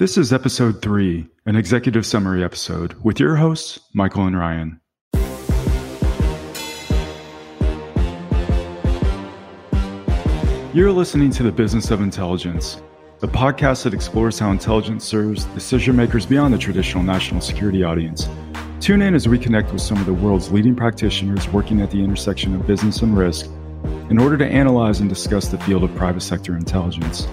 This is episode 3, an executive summary episode with your hosts, Michael and Ryan. You're listening to The Business of Intelligence, the podcast that explores how intelligence serves decision makers beyond the traditional national security audience. Tune in as we connect with some of the world's leading practitioners working at the intersection of business and risk in order to analyze and discuss the field of private sector intelligence.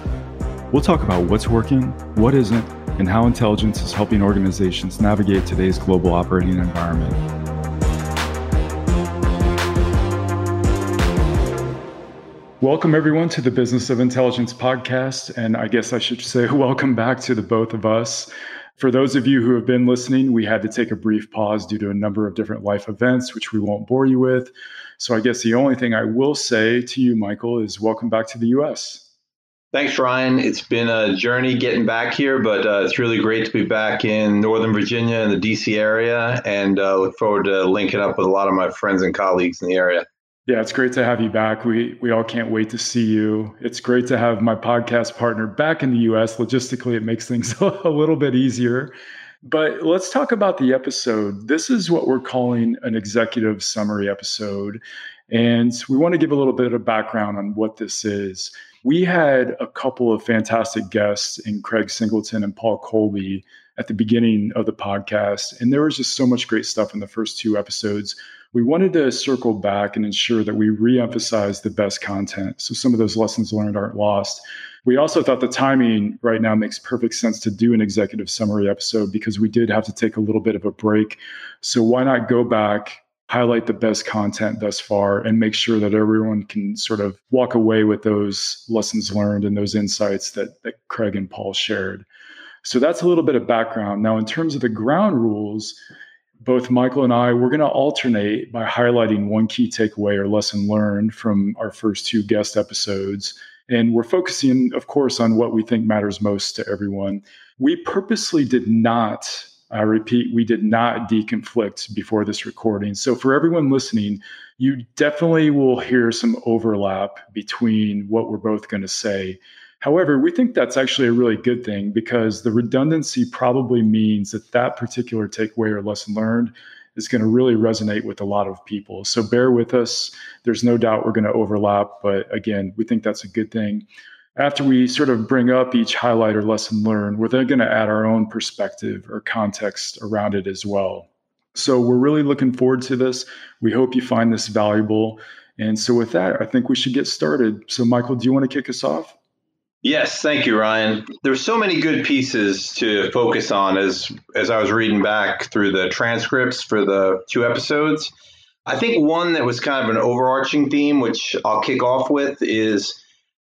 We'll talk about what's working, what isn't, and how intelligence is helping organizations navigate today's global operating environment. Welcome, everyone, to the Business of Intelligence podcast. And I guess I should say welcome back to the both of us. For those of you who have been listening, we had to take a brief pause due to a number of different life events, which we won't bore you with. So I guess the only thing I will say to you, Michael, is welcome back to the U.S. Thanks, Ryan. It's been a journey getting back here, but it's really great to be back in Northern Virginia and the D.C. area, and look forward to linking up with a lot of my friends and colleagues in the area. Yeah, it's great to have you back. We all can't wait to see you. It's great to have my podcast partner back in the U.S. Logistically, it makes things a little bit easier. But let's talk about the episode. This is what we're calling an executive summary episode, and we want to give a little bit of background on what this is. We had a couple of fantastic guests in Craig Singleton and Paul Kolbe at the beginning of the podcast, and there was just so much great stuff in the first two episodes. We wanted to circle back and ensure that we reemphasize the best content, so some of those lessons learned aren't lost. We also thought the timing right now makes perfect sense to do an executive summary episode because we did have to take a little bit of a break. So why not go back, highlight the best content thus far, and make sure that everyone can sort of walk away with those lessons learned and those insights that Craig and Paul shared. So that's a little bit of background. Now, in terms of the ground rules, both Michael and I, we're going to alternate by highlighting one key takeaway or lesson learned from our first two guest episodes. And we're focusing, of course, on what we think matters most to everyone. We purposely did not, I repeat, we did not deconflict before this recording. So for everyone listening, you definitely will hear some overlap between what we're both going to say. However, we think that's actually a really good thing because the redundancy probably means that particular takeaway or lesson learned is going to really resonate with a lot of people. So bear with us. There's no doubt we're going to overlap, but again, we think that's a good thing. After we sort of bring up each highlight or lesson learned, we're then going to add our own perspective or context around it as well. So we're really looking forward to this. We hope you find this valuable. And so with that, I think we should get started. So Michael, do you want to kick us off? Yes, thank you, Ryan. There's so many good pieces to focus on as I was reading back through the transcripts for the two episodes. I think one that was kind of an overarching theme, which I'll kick off with, is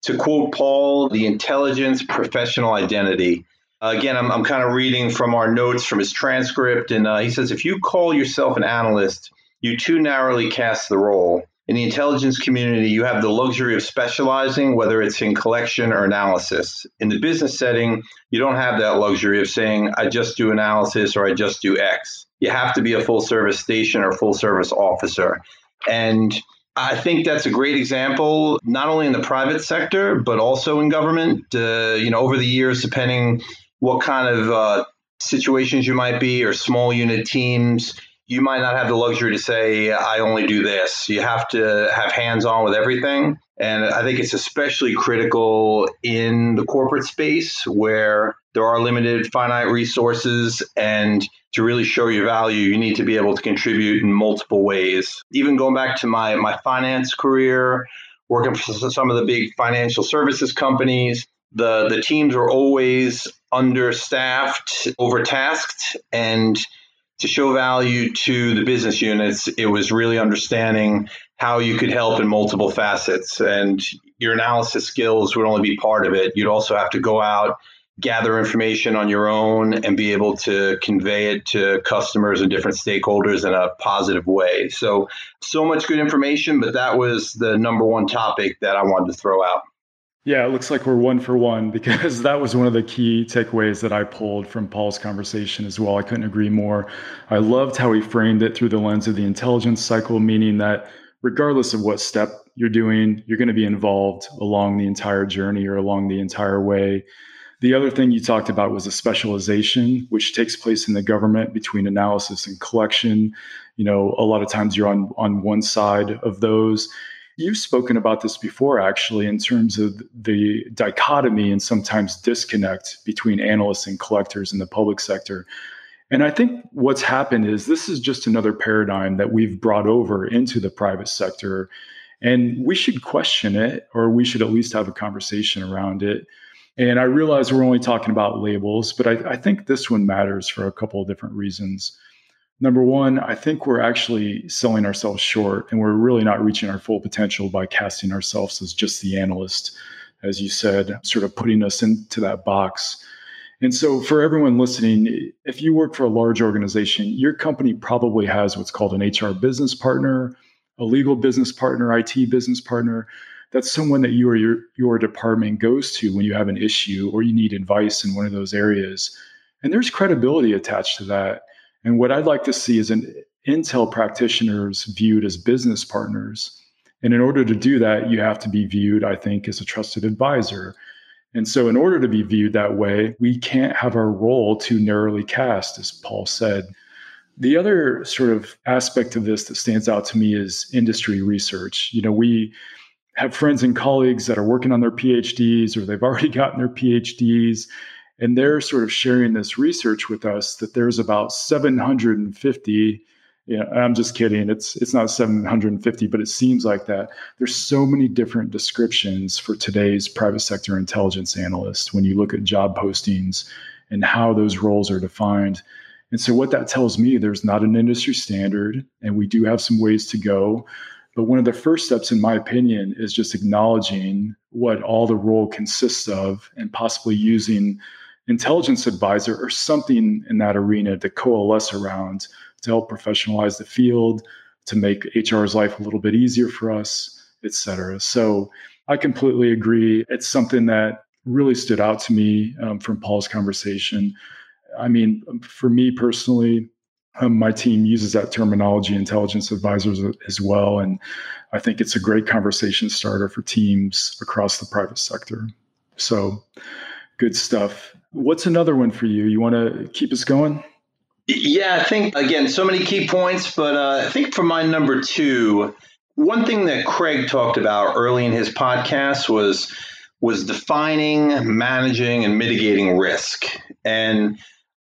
to quote Paul, the intelligence professional identity. Again, I'm kind of reading from our notes from his transcript, and he says, if you call yourself an analyst, you too narrowly cast the role. In the intelligence community, you have the luxury of specializing, whether it's in collection or analysis. In the business setting, you don't have that luxury of saying, I just do analysis or I just do X. You have to be a full service station or full service officer. And I think that's a great example, not only in the private sector, but also in government. Over the years, depending what kind of situations you might be or small unit teams, you might not have the luxury to say, I only do this. You have to have hands-on with everything. And I think it's especially critical in the corporate space where there are limited, finite resources, and to really show your value, you need to be able to contribute in multiple ways. Even going back to my finance career, working for some of the big financial services companies, the teams are always understaffed, overtasked, and to show value to the business units, it was really understanding how you could help in multiple facets. And your analysis skills would only be part of it. You'd also have to go out, gather information on your own, and be able to convey it to customers and different stakeholders in a positive way. So much good information, but that was the number one topic that I wanted to throw out. Yeah, it looks like we're one for one because that was one of the key takeaways that I pulled from Paul's conversation as well. I couldn't agree more. I loved how he framed it through the lens of the intelligence cycle, meaning that regardless of what step you're doing, you're going to be involved along the entire journey or along the entire way. The other thing you talked about was the specialization, which takes place in the government between analysis and collection. You know, a lot of times you're on one side of those. You've spoken about this before, actually, in terms of the dichotomy and sometimes disconnect between analysts and collectors in the public sector. And I think what's happened is this is just another paradigm that we've brought over into the private sector. And we should question it, or we should at least have a conversation around it. And I realize we're only talking about labels, but I think this one matters for a couple of different reasons. Number one, I think we're actually selling ourselves short, and we're really not reaching our full potential by casting ourselves as just the analyst, as you said, sort of putting us into that box. And so for everyone listening, if you work for a large organization, your company probably has what's called an HR business partner, a legal business partner, IT business partner. That's someone that you or your department goes to when you have an issue or you need advice in one of those areas. And there's credibility attached to that. And what I'd like to see is an Intel practitioners viewed as business partners. And in order to do that, you have to be viewed, I think, as a trusted advisor. And so in order to be viewed that way, we can't have our role too narrowly cast, as Paul said. The other sort of aspect of this that stands out to me is industry research. You know, we have friends and colleagues that are working on their PhDs, or they've already gotten their PhDs, and they're sort of sharing this research with us that there's about 750, you know, I'm just kidding, it's not 750, but it seems like that. There's so many different descriptions for today's private sector intelligence analyst when you look at job postings and how those roles are defined. And so what that tells me, there's not an industry standard, and we do have some ways to go. But one of the first steps, in my opinion, is just acknowledging what all the role consists of and possibly using intelligence advisor or something in that arena to coalesce around to help professionalize the field, to make HR's life a little bit easier for us, et cetera. So I completely agree. It's something that really stood out to me from Paul's conversation. I mean, for me personally, my team uses that terminology, intelligence advisors, as well. And I think it's a great conversation starter for teams across the private sector. So good stuff. What's another one for you? You want to keep us going? Yeah, I think, again, so many key points. But I think for my number two, one thing that Craig talked about early in his podcast was defining, managing, and mitigating risk. And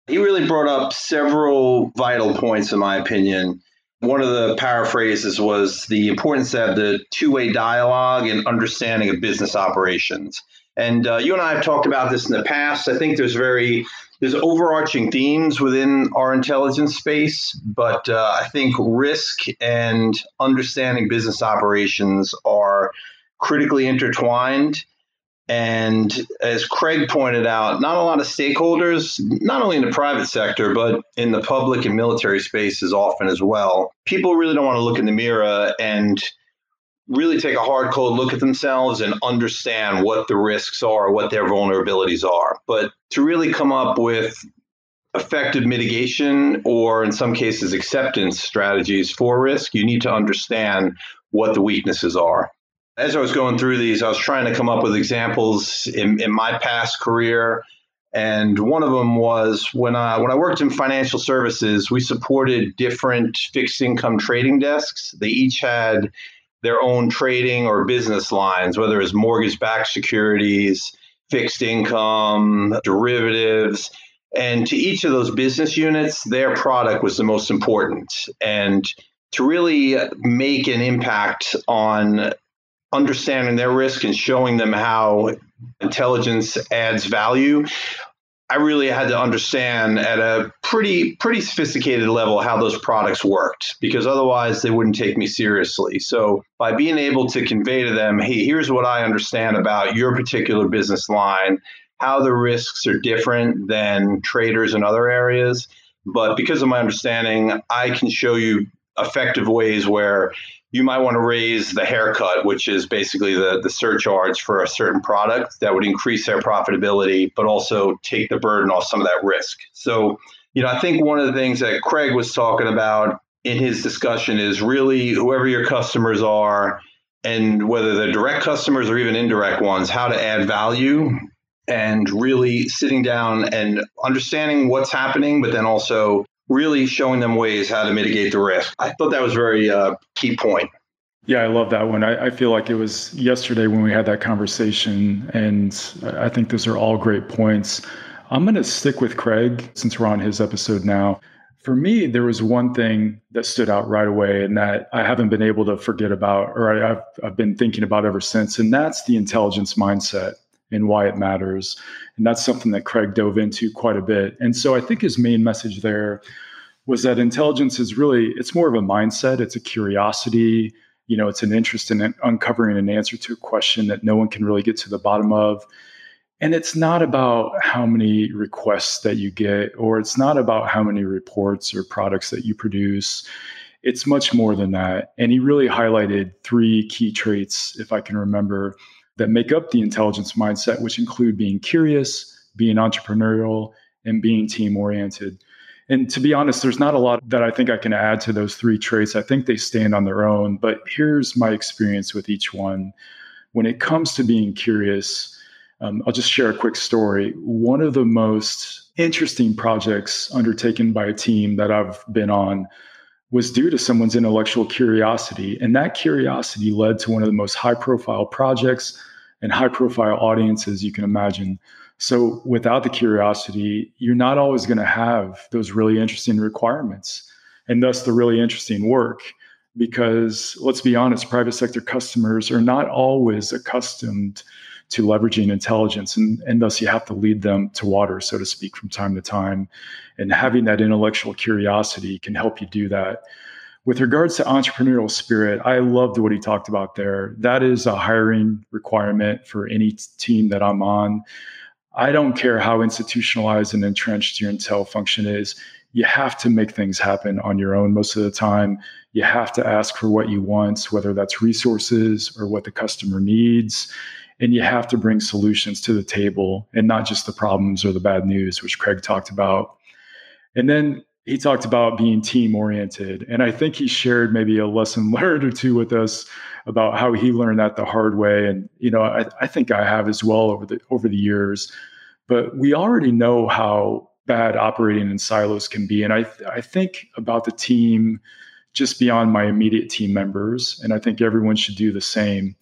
he really brought up several vital points, in my opinion. One of the paraphrases was the importance of the two-way dialogue and understanding of business operations. And you and I have talked about this in the past. I think there's overarching themes within our intelligence space, but I think risk and understanding business operations are critically intertwined. And as Craig pointed out, not a lot of stakeholders, not only in the private sector, but in the public and military spaces often as well. People really don't want to look in the mirror and really take a hard, cold look at themselves and understand what the risks are, what their vulnerabilities are. But to really come up with effective mitigation, or in some cases acceptance strategies for risk, you need to understand what the weaknesses are. As I was going through these, I was trying to come up with examples in my past career. And one of them was when I worked in financial services, we supported different fixed income trading desks. They each had their own trading or business lines, whether it was mortgage-backed securities, fixed income, derivatives. And to each of those business units, their product was the most important. And to really make an impact on understanding their risk and showing them how intelligence adds value, I really had to understand at a pretty sophisticated level how those products worked, because otherwise they wouldn't take me seriously. So by being able to convey to them, hey, here's what I understand about your particular business line, how the risks are different than traders in other areas. But because of my understanding, I can show you effective ways where you might want to raise the haircut, which is basically the surcharge for a certain product that would increase their profitability, but also take the burden off some of that risk. So, you know, I think one of the things that Craig was talking about in his discussion is really whoever your customers are, and whether they're direct customers or even indirect ones, how to add value and really sitting down and understanding what's happening, but then also really showing them ways how to mitigate the risk. I thought that was a very key point. Yeah, I love that one. I feel like it was yesterday when we had that conversation, and I think those are all great points. I'm going to stick with Craig since we're on his episode now. For me, there was one thing that stood out right away and that I haven't been able to forget about, or I've been thinking about ever since, and that's the intelligence mindset and why it matters. And that's something that Craig dove into quite a bit. And so I think his main message there was that intelligence is really, it's more of a mindset. It's a curiosity. You know, it's an interest in uncovering an answer to a question that no one can really get to the bottom of. And it's not about how many requests that you get, or it's not about how many reports or products that you produce. It's much more than that. And he really highlighted three key traits, if I can remember, that make up the intelligence mindset, which include being curious, being entrepreneurial, and being team-oriented. And to be honest, there's not a lot that I think I can add to those three traits. I think they stand on their own, but here's my experience with each one. When it comes to being curious, I'll just share a quick story. One of the most interesting projects undertaken by a team that I've been on was due to someone's intellectual curiosity. And that curiosity led to one of the most high-profile projects and high-profile audiences you can imagine. So without the curiosity, you're not always going to have those really interesting requirements and thus the really interesting work. Because let's be honest, private sector customers are not always accustomed to leveraging intelligence, and thus you have to lead them to water, so to speak, from time to time. And having that intellectual curiosity can help you do that. With regards to entrepreneurial spirit, I loved what he talked about there. That is a hiring requirement for any team that I'm on. I don't care how institutionalized and entrenched your intel function is. You have to make things happen on your own most of the time. You have to ask for what you want, whether that's resources or what the customer needs. And you have to bring solutions to the table and not just the problems or the bad news, which Craig talked about. And then he talked about being team-oriented. And I think he shared maybe a lesson learned or two with us about how he learned that the hard way. And, you know, I think I have as well over the years. But we already know how bad operating in silos can be. And I think about the team just beyond my immediate team members. And I think everyone should do the same.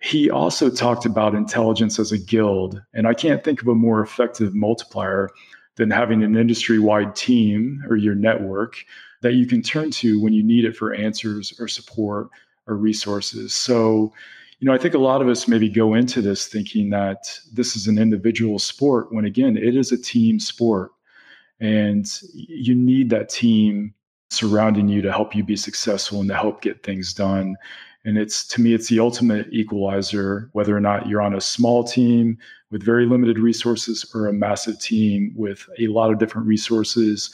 He also talked about intelligence as a guild, and I can't think of a more effective multiplier than having an industry-wide team or your network that you can turn to when you need it for answers or support or resources. So, you know, I think a lot of us maybe go into this thinking that this is an individual sport, when again, it is a team sport, and you need that team surrounding you to help you be successful and to help get things done. And it's, to me, it's the ultimate equalizer, whether or not you're on a small team with very limited resources or a massive team with a lot of different resources.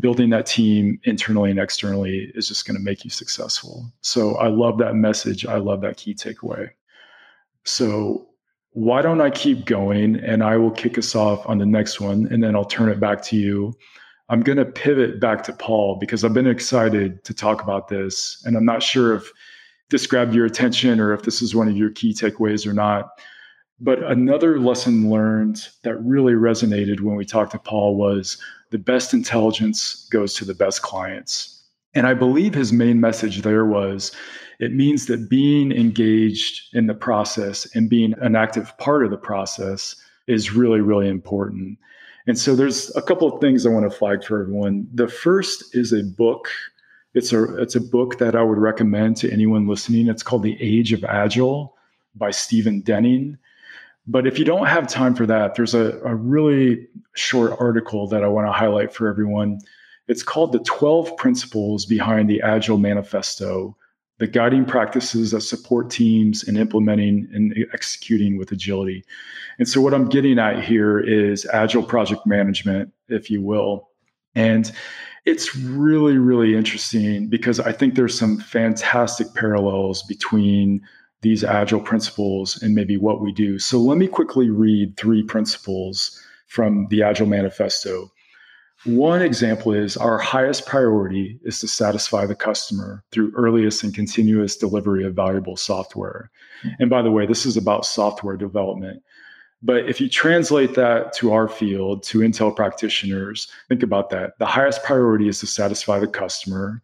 Building that team internally and externally is just going to make you successful. So I love that message. I love that key takeaway. So why don't I keep going, and I will kick us off on the next one, and then I'll turn it back to you. I'm going to pivot back to Paul because I've been excited to talk about this, and I'm not sure if this grabbed your attention or if this is one of your key takeaways or not. But another lesson learned that really resonated when we talked to Paul was the best intelligence goes to the best clients. And I believe his main message there was, it means that being engaged in the process and being an active part of the process is really, really important. And so there's a couple of things I want to flag for everyone. The first is a book. It's a book that I would recommend to anyone listening. It's called The Age of Agile by Stephen Denning. But if you don't have time for that, there's a really short article that I want to highlight for everyone. It's called The 12 Principles Behind the Agile Manifesto, the guiding practices that support teams in implementing and executing with agility. And so what I'm getting at here is agile project management, if you will. And it's really, really interesting because I think there's some fantastic parallels between these agile principles and maybe what we do. So let me quickly read three principles from the Agile Manifesto. One example is our highest priority is to satisfy the customer through earliest and continuous delivery of valuable software. And by the way, this is about software development. But if you translate that to our field, to Intel practitioners, think about that. The highest priority is to satisfy the customer.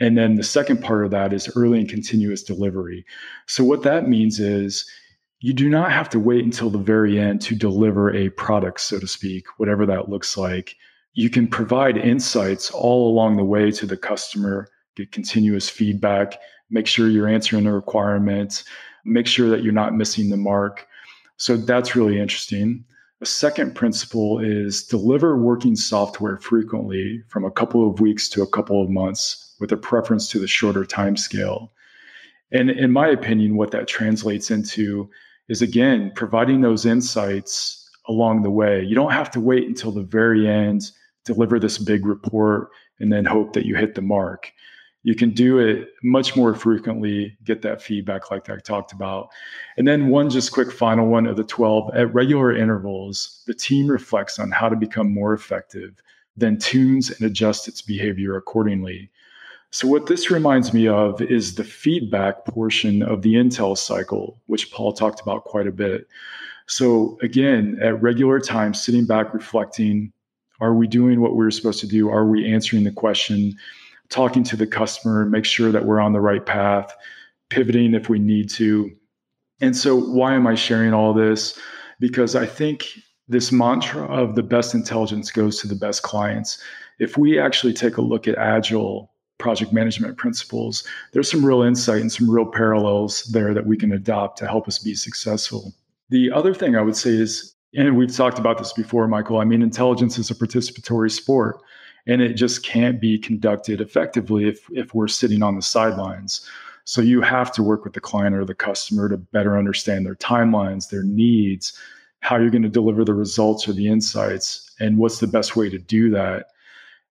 And then the second part of that is early and continuous delivery. So what that means is you do not have to wait until the very end to deliver a product, so to speak, whatever that looks like. You can provide insights all along the way to the customer, get continuous feedback, make sure you're answering the requirements, make sure that you're not missing the mark. So that's really interesting. A second principle is deliver working software frequently, from a couple of weeks to a couple of months, with a preference to the shorter time scale. And in my opinion, what that translates into is, again, providing those insights along the way. You don't have to wait until the very end, deliver this big report, and then hope that you hit the mark. You can do it much more frequently, get that feedback like I talked about. And then one just quick final one of the 12, at regular intervals, the team reflects on how to become more effective, then tunes and adjusts its behavior accordingly. So what this reminds me of is the feedback portion of the Intel cycle, which Paul talked about quite a bit. So again, at regular times, sitting back, reflecting, are we doing what we were supposed to do? Are we answering the question? Talking to the customer, make sure that we're on the right path, pivoting if we need to. And so why am I sharing all this? Because I think this mantra of the best intelligence goes to the best clients. If we actually take a look at Agile project management principles, there's some real insight and some real parallels there that we can adopt to help us be successful. The other thing I would say is, and we've talked about this before, Michael, I mean, intelligence is a participatory sport. And it just can't be conducted effectively if we're sitting on the sidelines. So you have to work with the client or the customer to better understand their timelines, their needs, how you're going to deliver the results or the insights, and what's the best way to do that.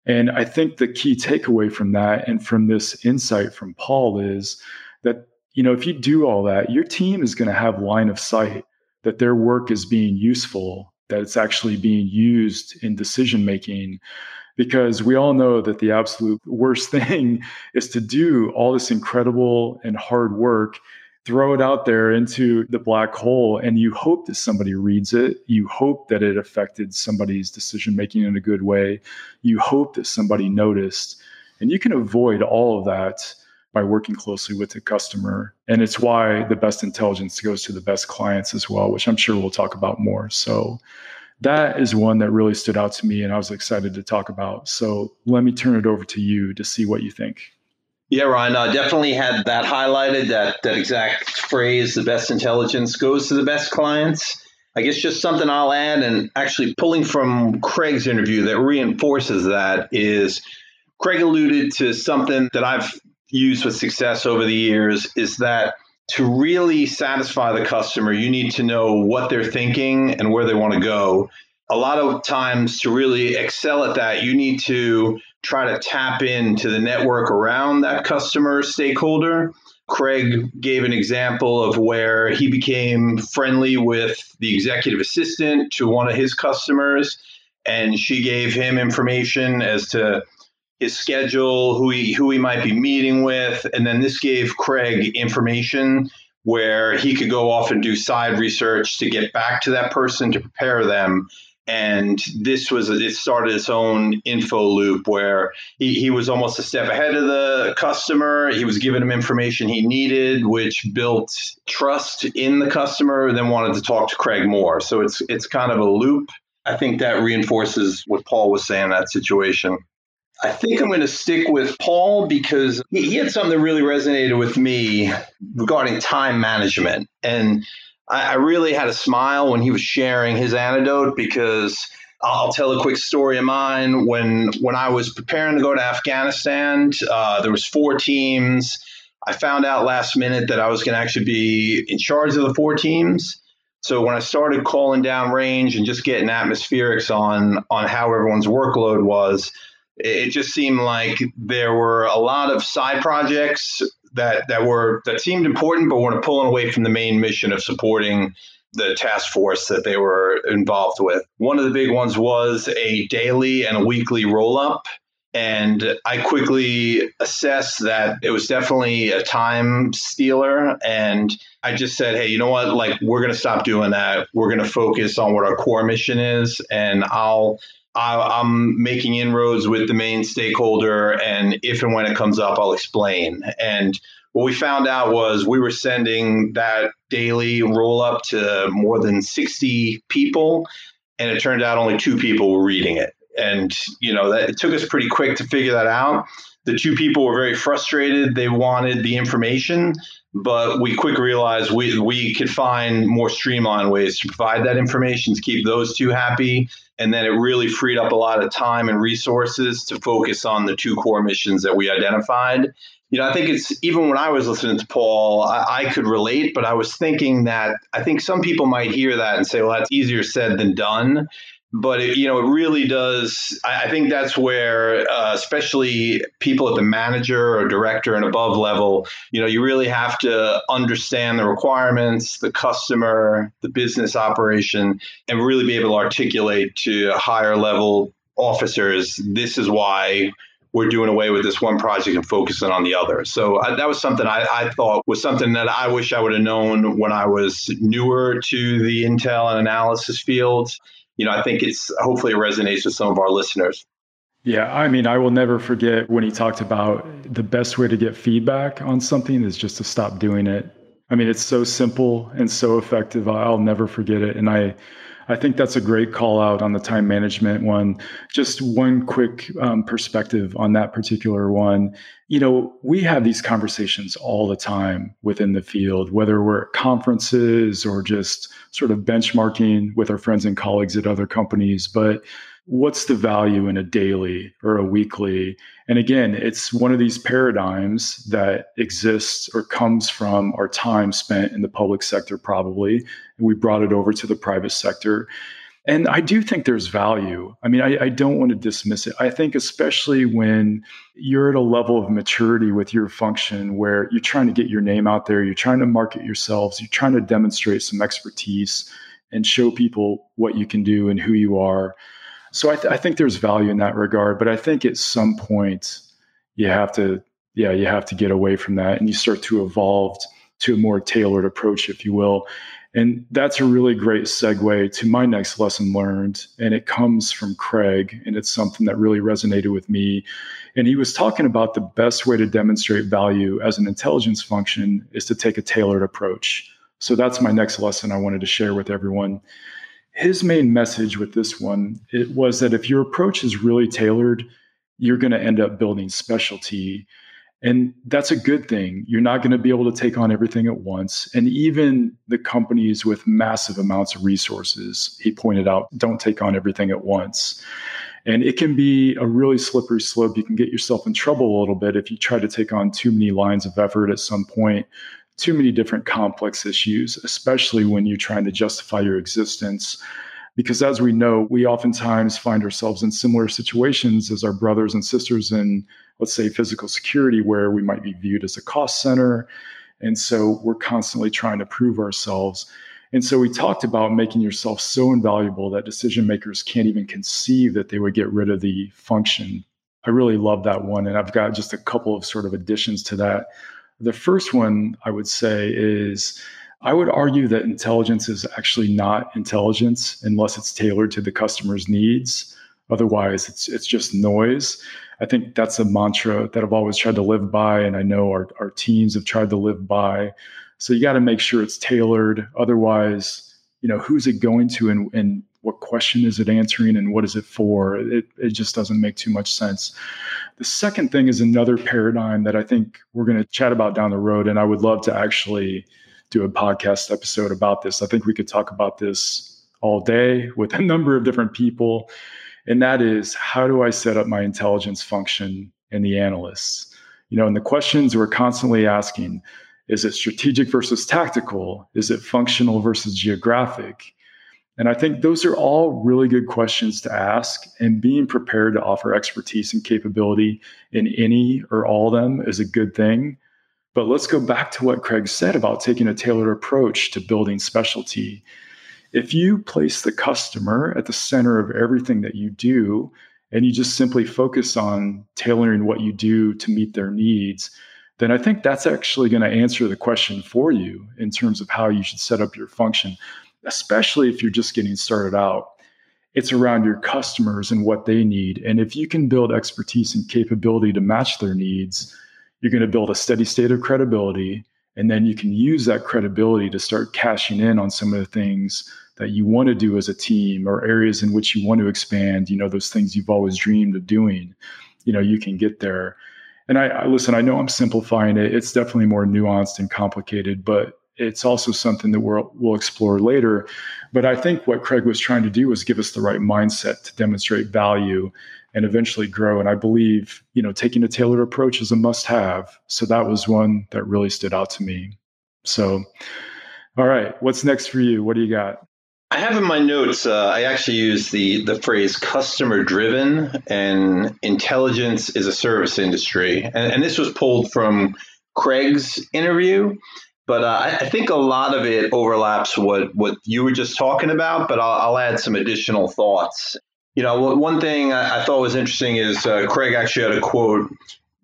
And I think the key takeaway from that and from this insight from Paul is that, you know, if you do all that, your team is going to have line of sight that their work is being useful, that it's actually being used in decision-making. Because we all know that the absolute worst thing is to do all this incredible and hard work, throw it out there into the black hole, and you hope that somebody reads it. You hope that it affected somebody's decision-making in a good way. You hope that somebody noticed. And you can avoid all of that by working closely with the customer. And it's why the best intelligence goes to the best clients as well, which I'm sure we'll talk about more. So that is one that really stood out to me and I was excited to talk about. So let me turn it over to you to see what you think. Yeah, Ryan, I definitely had that highlighted, that exact phrase, the best intelligence goes to the best clients. I guess just something I'll add, and actually pulling from Craig's interview that reinforces that, is Craig alluded to something that I've used with success over the years, is that to really satisfy the customer, you need to know what they're thinking and where they want to go. A lot of times, to really excel at that, you need to try to tap into the network around that customer stakeholder. Craig gave an example of where he became friendly with the executive assistant to one of his customers, and she gave him information as to his schedule, who he might be meeting with. And then this gave Craig information where he could go off and do side research to get back to that person, to prepare them. And it started its own info loop where he was almost a step ahead of the customer. He was giving him information he needed, which built trust in the customer, and then wanted to talk to Craig more. So it's kind of a loop. I think that reinforces what Paul was saying in that situation. I think I'm going to stick with Paul because he had something that really resonated with me regarding time management. And I really had a smile when he was sharing his anecdote, because I'll tell a quick story of mine. When I was preparing to go to Afghanistan, there was 4 teams. I found out last minute that I was going to actually be in charge of the 4 teams. So when I started calling down range and just getting atmospherics on how everyone's workload was, it just seemed like there were a lot of side projects that seemed important, but weren't pulling away from the main mission of supporting the task force that they were involved with. One of the big ones was a daily and a weekly roll-up. And I quickly assessed that it was definitely a time stealer. And I just said, hey, you know what? Like, we're going to stop doing that. We're going to focus on what our core mission is. And I'm making inroads with the main stakeholder. And if and when it comes up, I'll explain. And what we found out was we were sending that daily roll up to more than 60 people. And it turned out only 2 people were reading it. And, you know, that, it took us pretty quick to figure that out. The 2 people were very frustrated. They wanted the information, but we quick realized we could find more streamlined ways to provide that information to keep those 2 happy. And then it really freed up a lot of time and resources to focus on the 2 core missions that we identified. You know, I think it's, even when I was listening to Paul, I could relate, but I was thinking that I think some people might hear that and say, well, that's easier said than done. But, it, you know, it really does. I think that's where especially people at the manager or director and above level, you know, you really have to understand the requirements, the customer, the business operation, and really be able to articulate to higher level officers, this is why we're doing away with this one project and focusing on the other. So that was something I thought was something that I wish I would have known when I was newer to the intel and analysis field. You know, I think it's, hopefully it resonates with some of our listeners. Yeah, I mean, I will never forget when he talked about the best way to get feedback on something is just to stop doing it. I mean, it's so simple and so effective. I'll never forget it. And I think that's a great call out on the time management one. Just one quick perspective on that particular one. You know, we have these conversations all the time within the field, whether we're at conferences or just sort of benchmarking with our friends and colleagues at other companies. But what's the value in a daily or a weekly? And again, it's one of these paradigms that exists or comes from our time spent in the public sector, probably. And we brought it over to the private sector. And I do think there's value. I mean, I don't want to dismiss it. I think especially when you're at a level of maturity with your function where you're trying to get your name out there, you're trying to market yourselves, you're trying to demonstrate some expertise and show people what you can do and who you are. So I think there's value in that regard, but I think at some point you have to get away from that and you start to evolve to a more tailored approach, if you will. And that's a really great segue to my next lesson learned. And it comes from Craig, and it's something that really resonated with me. And he was talking about the best way to demonstrate value as an intelligence function is to take a tailored approach. So that's my next lesson I wanted to share with everyone. His main message with this one, it was that if your approach is really tailored, you're going to end up building specialty. And that's a good thing. You're not going to be able to take on everything at once. And even the companies with massive amounts of resources, he pointed out, don't take on everything at once. And it can be a really slippery slope. You can get yourself in trouble a little bit if you try to take on too many lines of effort at some point. Too many different complex issues, especially when you're trying to justify your existence. Because as we know, we oftentimes find ourselves in similar situations as our brothers and sisters in, let's say, physical security, where we might be viewed as a cost center. And so we're constantly trying to prove ourselves. And so we talked about making yourself so invaluable that decision makers can't even conceive that they would get rid of the function. I really love that one. And I've got just a couple of sort of additions to that. The first one I would say is, I would argue that intelligence is actually not intelligence unless it's tailored to the customer's needs. Otherwise, it's just noise. I think that's a mantra that I've always tried to live by, and I know our teams have tried to live by. So you got to make sure it's tailored. Otherwise, you know, who's it going to and what question is it answering and what is it for? It just doesn't make too much sense. The second thing is another paradigm that I think we're going to chat about down the road. And I would love to actually do a podcast episode about this. I think we could talk about this all day with a number of different people. And that is, how do I set up my intelligence function and the analysts? You know, and the questions we're constantly asking, is it strategic versus tactical? Is it functional versus geographic? And I think those are all really good questions to ask, and being prepared to offer expertise and capability in any or all of them is a good thing. But let's go back to what Craig said about taking a tailored approach to building specialty. If you place the customer at the center of everything that you do and you just simply focus on tailoring what you do to meet their needs, then I think that's actually going to answer the question for you in terms of how you should set up your function, especially if you're just getting started out. It's around your customers and what they need. And if you can build expertise and capability to match their needs, you're going to build a steady state of credibility. And then you can use that credibility to start cashing in on some of the things that you want to do as a team or areas in which you want to expand, you know, those things you've always dreamed of doing. You know, you can get there. And I listen, I know I'm simplifying it. It's definitely more nuanced and complicated, but it's also something that we'll explore later. But I think what Craig was trying to do was give us the right mindset to demonstrate value and eventually grow. And I believe, you know, taking a tailored approach is a must-have. So that was one that really stood out to me. So, all right, what's next for you? What do you got? I have in my notes, I actually use the phrase customer-driven and intelligence is a service industry. And this was pulled from Craig's interview. But I think a lot of it overlaps what you were just talking about, but I'll add some additional thoughts. You know, one thing I thought was interesting is Craig actually had a quote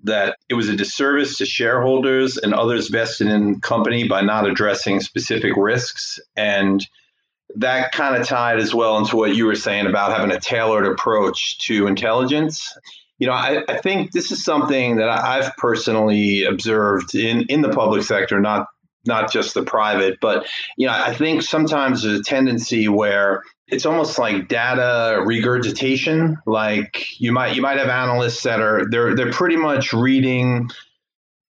that it was a disservice to shareholders and others vested in the company by not addressing specific risks. And that kind of tied as well into what you were saying about having a tailored approach to intelligence. You know, I think this is something that I've personally observed in the public sector, not just the private, but, you know, I think sometimes there's a tendency where it's almost like data regurgitation. Like you might have analysts that are, they're pretty much reading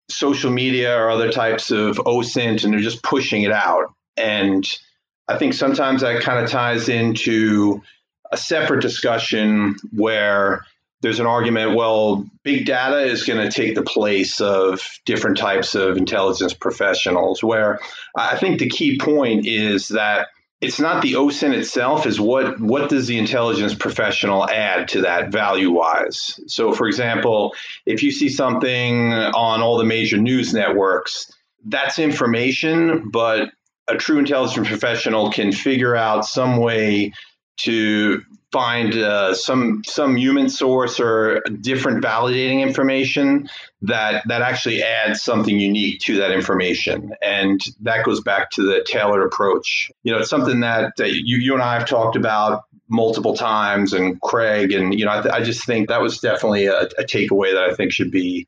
social media or other types of OSINT, and they're just pushing it out. And I think sometimes that kind of ties into a separate discussion where there's an argument, well, big data is going to take the place of different types of intelligence professionals, where I think the key point is that it's not the OSINT itself, is what does the intelligence professional add to that value-wise? So, for example, if you see something on all the major news networks, that's information, but a true intelligence professional can figure out some way to find some human source or different validating information that actually adds something unique to that information. And that goes back to the tailored approach. You know, it's something that you and I have talked about multiple times, and Craig, and, you know, I just think that was definitely a takeaway that I think should be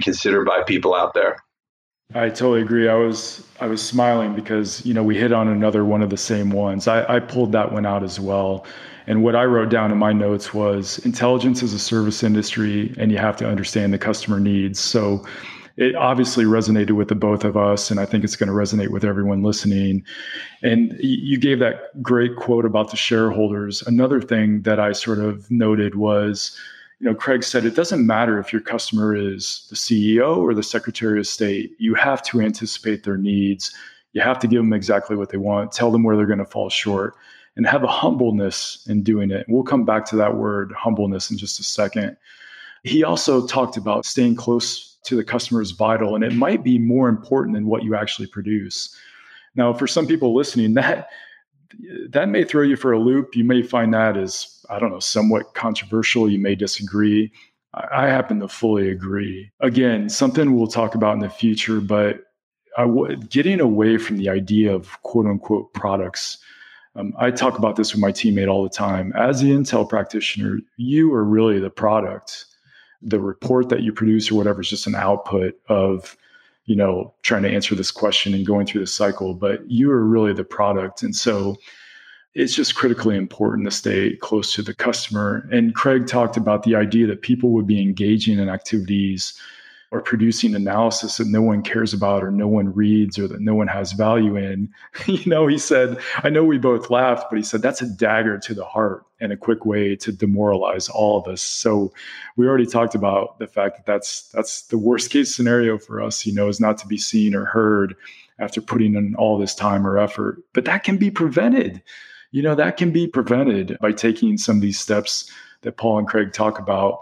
considered by people out there. I totally agree. I was smiling because, you know, we hit on another one of the same ones. I pulled that one out as well. And what I wrote down in my notes was intelligence is a service industry and you have to understand the customer needs. So it obviously resonated with the both of us. And I think it's going to resonate with everyone listening. And you gave that great quote about the shareholders. Another thing that I sort of noted was, you know, Craig said, it doesn't matter if your customer is the CEO or the Secretary of State, you have to anticipate their needs. You have to give them exactly what they want, tell them where they're going to fall short, and have a humbleness in doing it. And we'll come back to that word, humbleness, in just a second. He also talked about staying close to the customer is vital, and it might be more important than what you actually produce. Now, for some people listening, that may throw you for a loop. You may find that as, I don't know, somewhat controversial. You may disagree. I happen to fully agree. Again, something we'll talk about in the future, but getting away from the idea of quote unquote products. I talk about this with my teammate all the time. As the Intel practitioner, you are really the product. The report that you produce or whatever is just an output of, you know, trying to answer this question and going through the cycle, but you are really the product. And so it's just critically important to stay close to the customer. And Craig talked about the idea that people would be engaging in activities or producing analysis that no one cares about or no one reads or that no one has value in. You know, he said, I know we both laughed, but he said, that's a dagger to the heart and a quick way to demoralize all of us. So we already talked about the fact that that's the worst case scenario for us, you know, is not to be seen or heard after putting in all this time or effort. But that can be prevented. You know, that can be prevented by taking some of these steps that Paul and Craig talk about.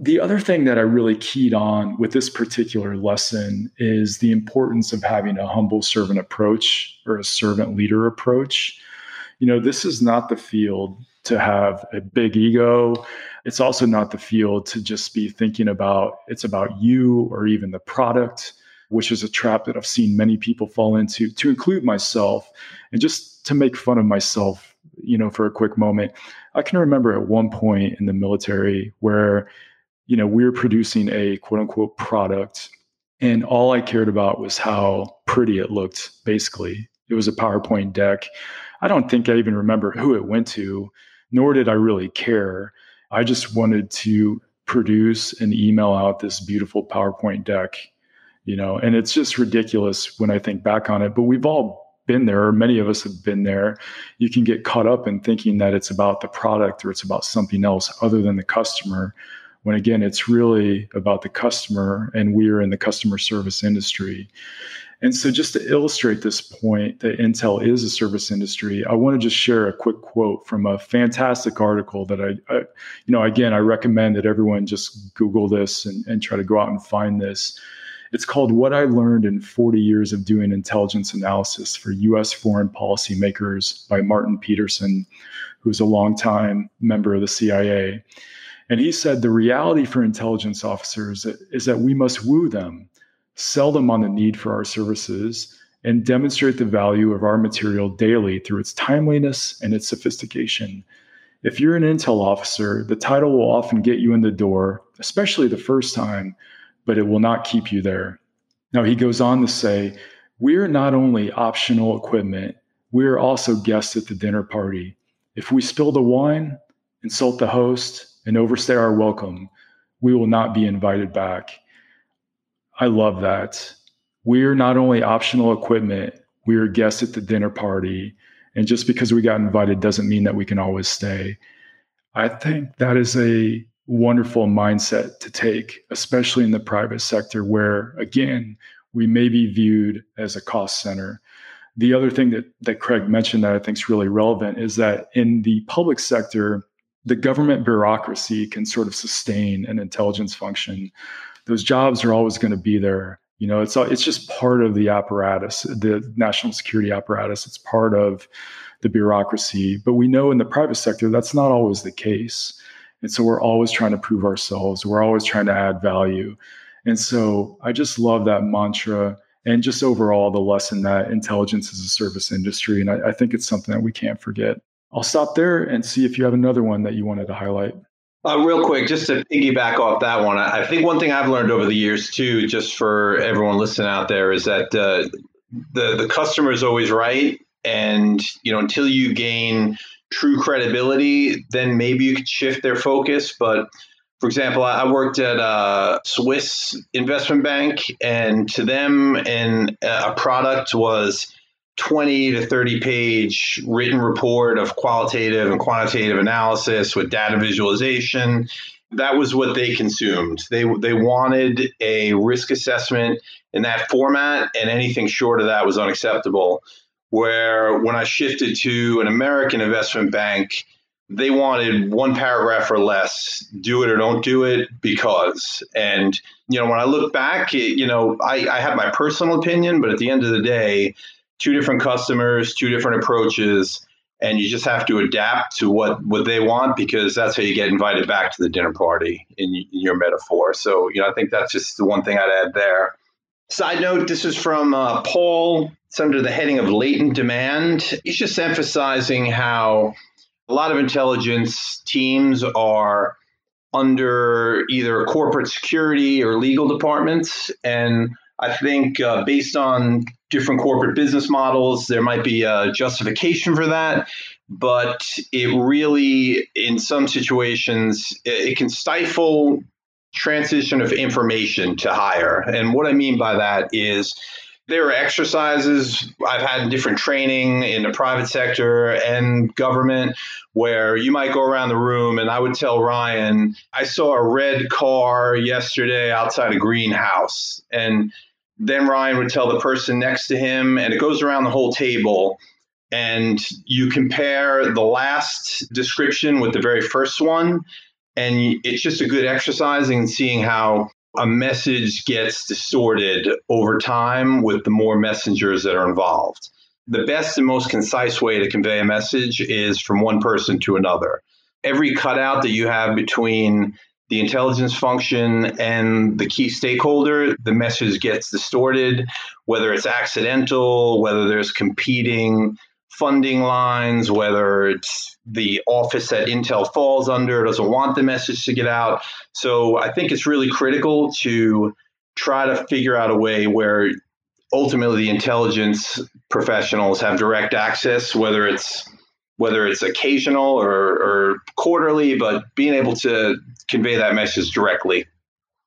The other thing that I really keyed on with this particular lesson is the importance of having a humble servant approach or a servant leader approach. You know, this is not the field to have a big ego. It's also not the field to just be thinking about it's about you or even the product, which is a trap that I've seen many people fall into, to include myself. And just to make fun of myself, you know, for a quick moment, I can remember at one point in the military where, you know, we were producing a quote unquote product, and all I cared about was how pretty it looked, basically. It was a PowerPoint deck. I don't think I even remember who it went to, nor did I really care. I just wanted to produce and email out this beautiful PowerPoint deck, you know, and it's just ridiculous when I think back on it, but we've all been there, or many of us have been there. You can get caught up in thinking that it's about the product or it's about something else other than the customer, when again, it's really about the customer, and we're in the customer service industry. And so just to illustrate this point that Intel is a service industry, I want to just share a quick quote from a fantastic article that I you know, again, I recommend that everyone just Google this and try to go out and find this. It's called "What I Learned in 40 Years of Doing Intelligence Analysis for U.S. Foreign Policymakers" by Martin Peterson, who's a longtime member of the CIA. And he said, "The reality for intelligence officers is that we must woo them, sell them on the need for our services, and demonstrate the value of our material daily through its timeliness and its sophistication. If you're an intel officer, the title will often get you in the door, especially the first time, but it will not keep you there." Now, he goes on to say, "We're not only optional equipment, we're also guests at the dinner party. If we spill the wine, insult the host, and overstay our welcome, we will not be invited back." I love that. We're not only optional equipment, we're guests at the dinner party. And just because we got invited doesn't mean that we can always stay. I think that is a wonderful mindset to take, especially in the private sector where, again, we may be viewed as a cost center. The other thing that Craig mentioned that I think is really relevant is that in the public sector, the government bureaucracy can sort of sustain an intelligence function. Those jobs are always going to be there. You know, it's just part of the apparatus, the national security apparatus. It's part of the bureaucracy. But we know in the private sector, that's not always the case. And so we're always trying to prove ourselves. We're always trying to add value. And so I just love that mantra and just overall the lesson that intelligence is a service industry. And I think it's something that we can't forget. I'll stop there and see if you have another one that you wanted to highlight. Real quick, just to piggyback off that one, I think one thing I've learned over the years, too, just for everyone listening out there, is that the customer is always right. And, you know, until you gain true credibility, then maybe you could shift their focus. But for example, I worked at a Swiss investment bank, and to them, and a product was 20 to 30 page written report of qualitative and quantitative analysis with data visualization. That was what they consumed. They wanted a risk assessment in that format, and anything short of that was unacceptable. Where when I shifted to an American investment bank, they wanted one paragraph or less, do it or don't do it, because. And, you know, when I look back, you know, I have my personal opinion, but at the end of the day, two different customers, two different approaches, and you just have to adapt to what they want, because that's how you get invited back to the dinner party in your metaphor. So, you know, I think that's just the one thing I'd add there. Side note, this is from Paul. It's under the heading of latent demand. He's just emphasizing how a lot of intelligence teams are under either corporate security or legal departments. And I think based on different corporate business models, there might be a justification for that, but it really, in some situations, it can stifle transition of information to hire. And what I mean by that is there are exercises I've had in different training in the private sector and government where you might go around the room, and I would tell Ryan, I saw a red car yesterday outside a greenhouse. And then Ryan would tell the person next to him, and it goes around the whole table, and you compare the last description with the very first one. And it's just a good exercise in seeing how a message gets distorted over time with the more messengers that are involved. The best and most concise way to convey a message is from one person to another. Every cutout that you have between the intelligence function and the key stakeholder, the message gets distorted, whether it's accidental, whether there's competing funding lines, whether it's the office that Intel falls under doesn't want the message to get out. So I think it's really critical to try to figure out a way where ultimately the intelligence professionals have direct access, whether it's occasional or quarterly, but being able to convey that message directly.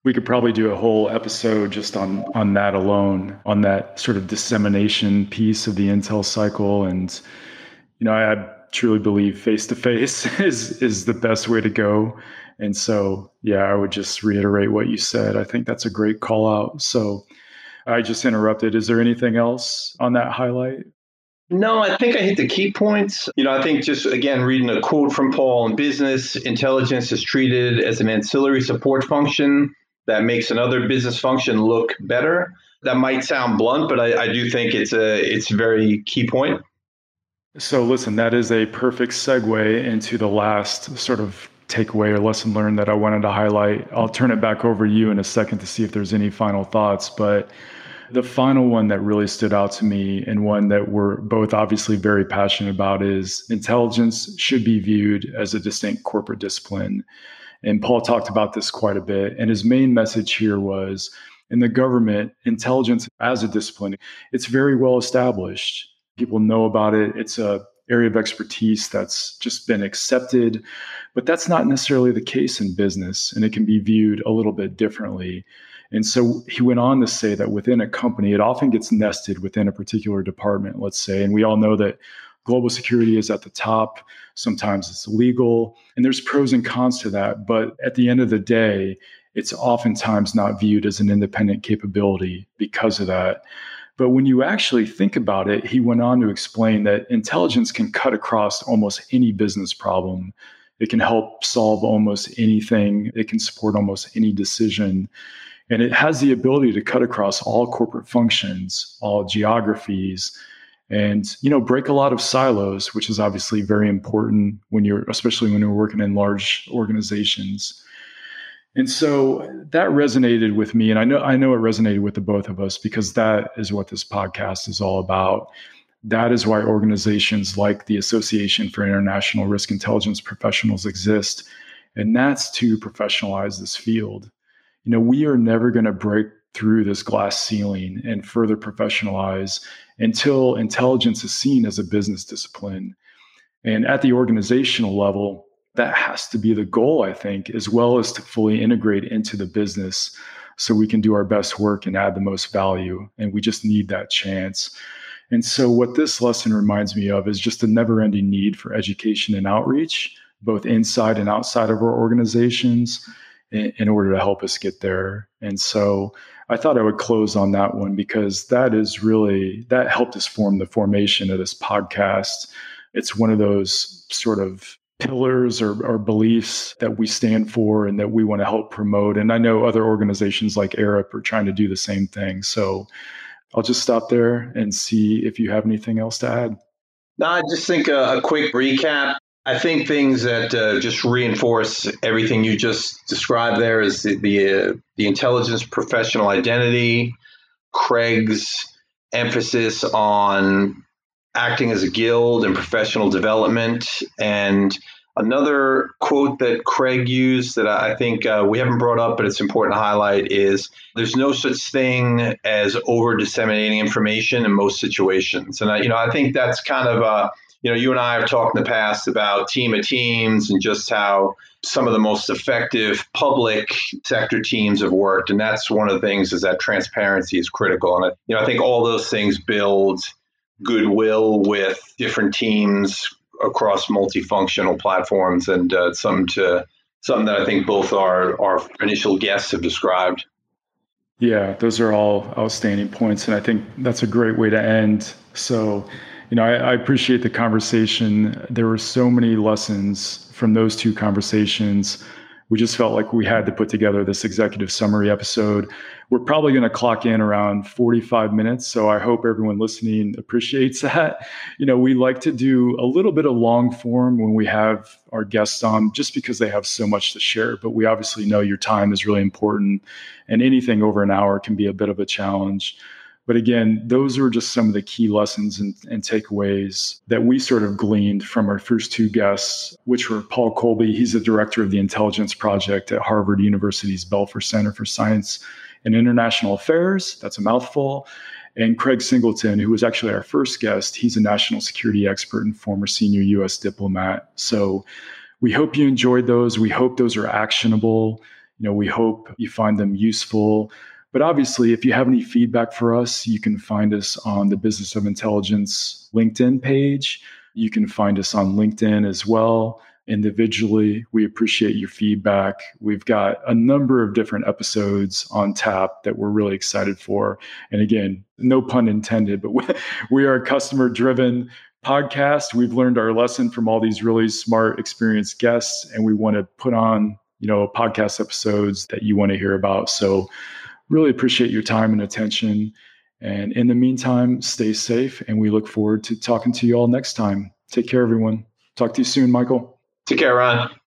We could probably do a whole episode just on that alone, on that sort of dissemination piece of the intel cycle. And, you know, I truly believe face-to-face is the best way to go. And so, yeah, I would just reiterate what you said. I think that's a great call out. So I just interrupted. Is there anything else on that highlight? No, I think I hit the key points. You know, I think just, again, reading a quote from Paul, in business, intelligence is treated as an ancillary support function that makes another business function look better. That might sound blunt, but I do think it's a very key point. So listen, that is a perfect segue into the last sort of takeaway or lesson learned that I wanted to highlight. I'll turn it back over to you in a second to see if there's any final thoughts, but the final one that really stood out to me, and one that we're both obviously very passionate about, is intelligence should be viewed as a distinct corporate discipline. And Paul talked about this quite a bit. And his main message here was, in the government, intelligence as a discipline, it's very well established. People know about it. It's an area of expertise that's just been accepted. But that's not necessarily the case in business, and it can be viewed a little bit differently. And so he went on to say that within a company, it often gets nested within a particular department, let's say. And we all know that global security is at the top. Sometimes it's legal. And there's pros and cons to that. But at the end of the day, it's oftentimes not viewed as an independent capability because of that. But when you actually think about it, he went on to explain that intelligence can cut across almost any business problem. It can help solve almost anything. It can support almost any decision. And it has the ability to cut across all corporate functions, all geographies, and, you know, break a lot of silos, which is obviously very important when you're, especially when you're working in large organizations. And so that resonated with me. And I know it resonated with the both of us, because that is what this podcast is all about. That is why organizations like the Association for International Risk Intelligence Professionals exist. And that's to professionalize this field. You know, we are never going to break through this glass ceiling and further professionalize until intelligence is seen as a business discipline. And at the organizational level, that has to be the goal, I think, as well as to fully integrate into the business so we can do our best work and add the most value. And we just need that chance. And so what this lesson reminds me of is just the never-ending need for education and outreach, both inside and outside of our organizations, in order to help us get there. And so I thought I would close on that one, because that helped us form the formation of this podcast. It's one of those sort of pillars or beliefs that we stand for and that we want to help promote. And I know other organizations like Arup are trying to do the same thing. So I'll just stop there and see if you have anything else to add. No, I just think a quick recap. I think things that just reinforce everything you just described there is the intelligence professional identity, Craig's emphasis on acting as a guild and professional development. And another quote that Craig used that I think we haven't brought up, but it's important to highlight, is there's no such thing as over disseminating information in most situations. And I think that's kind of a, you know, you and I have talked in the past about team of teams and just how some of the most effective public sector teams have worked. And that's one of the things, is that transparency is critical. And, I think all those things build goodwill with different teams across multifunctional platforms, and something that I think both our initial guests have described. Yeah, those are all outstanding points. And I think that's a great way to end. So, I appreciate the conversation. There were so many lessons from those two conversations. we just felt like we had to put together this executive summary episode. We're probably going to clock in around 45 minutes, so I hope everyone listening appreciates that. You know, we like to do a little bit of long form when we have our guests on, just because they have so much to share, but we obviously know your time is really important, and anything over an hour can be a bit of a challenge. But again, those are just some of the key lessons and takeaways that we sort of gleaned from our first two guests, which were Paul Kolbe. He's the director of the Intelligence Project at Harvard University's Belfer Center for Science and International Affairs. That's a mouthful. And Craig Singleton, who was actually our first guest. He's a national security expert and former senior U.S. diplomat. So we hope you enjoyed those. We hope those are actionable. You know, we hope you find them useful. But obviously, if you have any feedback for us, you can find us on the Business of Intelligence LinkedIn page. You can find us on LinkedIn as well. Individually, we appreciate your feedback. We've got a number of different episodes on tap that we're really excited for. And again, no pun intended, but we are a customer-driven podcast. We've learned our lesson from all these really smart, experienced guests, and we want to put on, you know, podcast episodes that you want to hear about. So really appreciate your time and attention. And in the meantime, stay safe. And we look forward to talking to you all next time. Take care, everyone. Talk to you soon, Michael. Take care, Ryan.